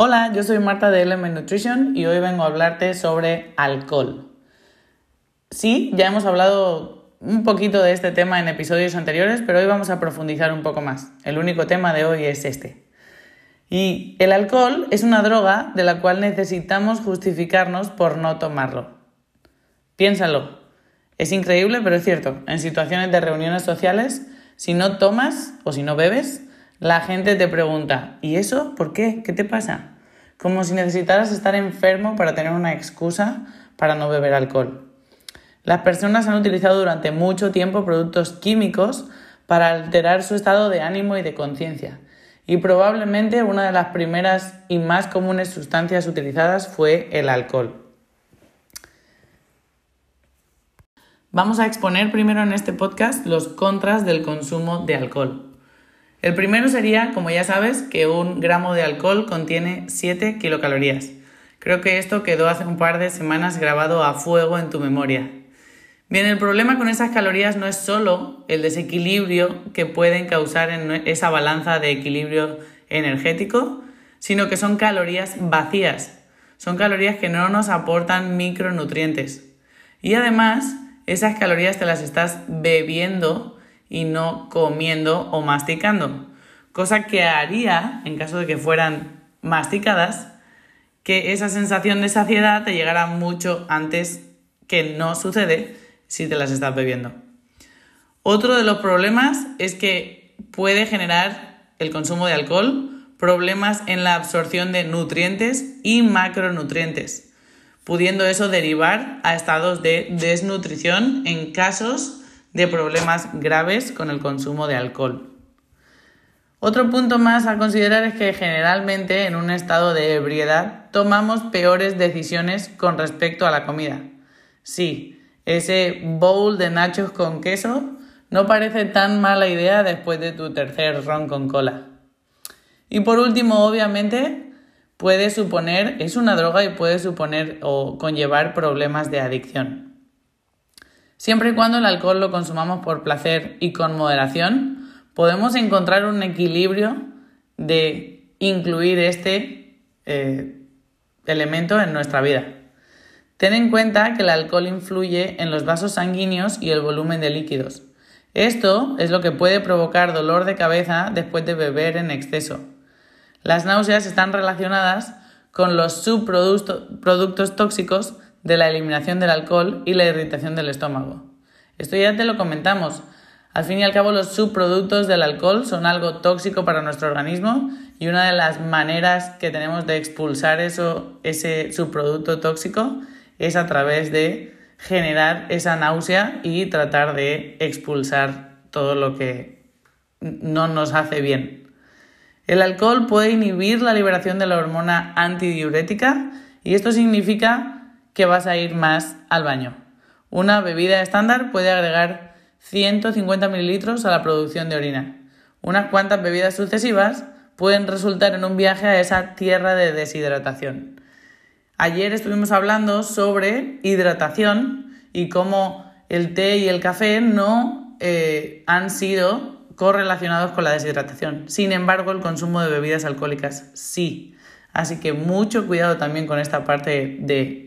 Hola, yo soy Marta de Element Nutrition y hoy vengo a hablarte sobre alcohol. Sí, ya hemos hablado un poquito de este tema en episodios anteriores, pero hoy vamos a profundizar un poco más. El único tema de hoy es este. Y el alcohol es una droga de la cual necesitamos justificarnos por no tomarlo. Piénsalo. Es increíble, pero es cierto. En situaciones de reuniones sociales, si no tomas o si no bebes, la gente te pregunta, ¿y eso por qué? ¿Qué te pasa? Como si necesitaras estar enfermo para tener una excusa para no beber alcohol. Las personas han utilizado durante mucho tiempo productos químicos para alterar su estado de ánimo y de conciencia. Y probablemente una de las primeras y más comunes sustancias utilizadas fue el alcohol. Vamos a exponer primero en este podcast los contras del consumo de alcohol. El primero sería, como ya sabes, que 1 gramo de alcohol contiene 7 kilocalorías. Creo que esto quedó hace un par de semanas grabado a fuego en tu memoria. Bien, el problema con esas calorías no es solo el desequilibrio que pueden causar en esa balanza de equilibrio energético, sino que son calorías vacías. Son calorías que no nos aportan micronutrientes. Y además, esas calorías te las estás bebiendo y no comiendo o masticando, cosa que haría, en caso de que fueran masticadas, que esa sensación de saciedad te llegara mucho antes, que no sucede si te las estás bebiendo. Otro de los problemas es que puede generar el consumo de alcohol problemas en la absorción de nutrientes y macronutrientes, pudiendo eso derivar a estados de desnutrición en casos de problemas graves con el consumo de alcohol. Otro punto más a considerar es que generalmente en un estado de ebriedad tomamos peores decisiones con respecto a la comida. Sí, ese bowl de nachos con queso no parece tan mala idea después de tu tercer ron con cola. Y por último, obviamente, es una droga y puede suponer o conllevar problemas de adicción. Siempre y cuando el alcohol lo consumamos por placer y con moderación, podemos encontrar un equilibrio de incluir este elemento en nuestra vida. Ten en cuenta que el alcohol influye en los vasos sanguíneos y el volumen de líquidos. Esto es lo que puede provocar dolor de cabeza después de beber en exceso. Las náuseas están relacionadas con los subproductos tóxicos de la eliminación del alcohol y la irritación del estómago. Esto ya te lo comentamos. Al fin y al cabo, los subproductos del alcohol son algo tóxico para nuestro organismo y una de las maneras que tenemos de expulsar ese subproducto tóxico es a través de generar esa náusea y tratar de expulsar todo lo que no nos hace bien. El alcohol puede inhibir la liberación de la hormona antidiurética y esto significa que vas a ir más al baño. Una bebida estándar puede agregar 150 mililitros a la producción de orina. Unas cuantas bebidas sucesivas pueden resultar en un viaje a esa tierra de deshidratación. Ayer estuvimos hablando sobre hidratación y cómo el té y el café no han sido correlacionados con la deshidratación. Sin embargo, el consumo de bebidas alcohólicas sí. Así que mucho cuidado también con esta parte de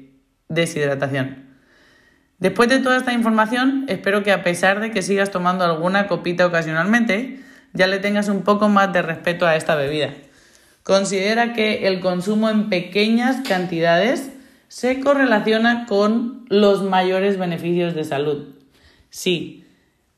deshidratación. Después de toda esta información, espero que a pesar de que sigas tomando alguna copita ocasionalmente, ya le tengas un poco más de respeto a esta bebida. Considera que el consumo en pequeñas cantidades se correlaciona con los mayores beneficios de salud. Sí,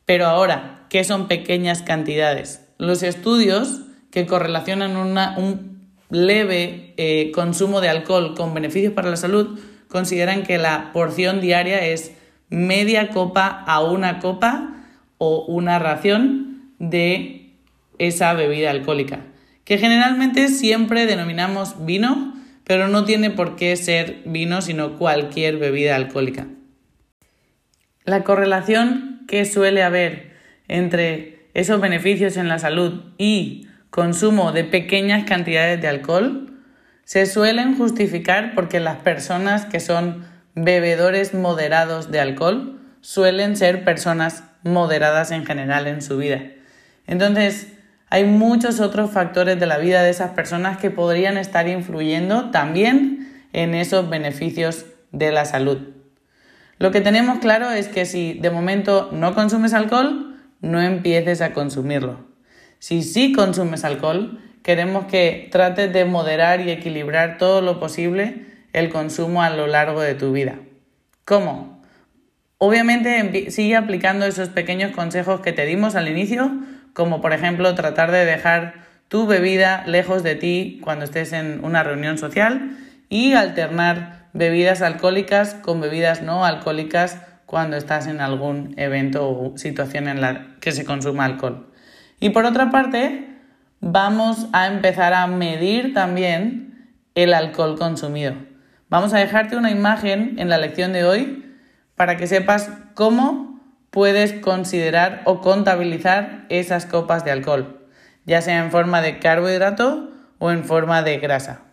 pero ahora, ¿qué son pequeñas cantidades? Los estudios que correlacionan un leve consumo de alcohol con beneficios para la salud consideran que la porción diaria es media copa a una copa o una ración de esa bebida alcohólica, que generalmente siempre denominamos vino, pero no tiene por qué ser vino, sino cualquier bebida alcohólica. La correlación que suele haber entre esos beneficios en la salud y consumo de pequeñas cantidades de alcohol se suelen justificar porque las personas que son bebedores moderados de alcohol suelen ser personas moderadas en general en su vida. Entonces, Hay muchos otros factores de la vida de esas personas que podrían estar influyendo también en esos beneficios de la salud. Lo que tenemos claro es que si de momento no consumes alcohol, no empieces a consumirlo. Si sí consumes alcohol, queremos que trates de moderar y equilibrar todo lo posible el consumo a lo largo de tu vida. ¿Cómo? Obviamente sigue aplicando esos pequeños consejos que te dimos al inicio, como por ejemplo tratar de dejar tu bebida lejos de ti cuando estés en una reunión social y alternar bebidas alcohólicas con bebidas no alcohólicas cuando estás en algún evento o situación en la que se consuma alcohol. Y por otra parte, vamos a empezar a medir también el alcohol consumido. Vamos a dejarte una imagen en la lección de hoy para que sepas cómo puedes considerar o contabilizar esas copas de alcohol, ya sea en forma de carbohidrato o en forma de grasa.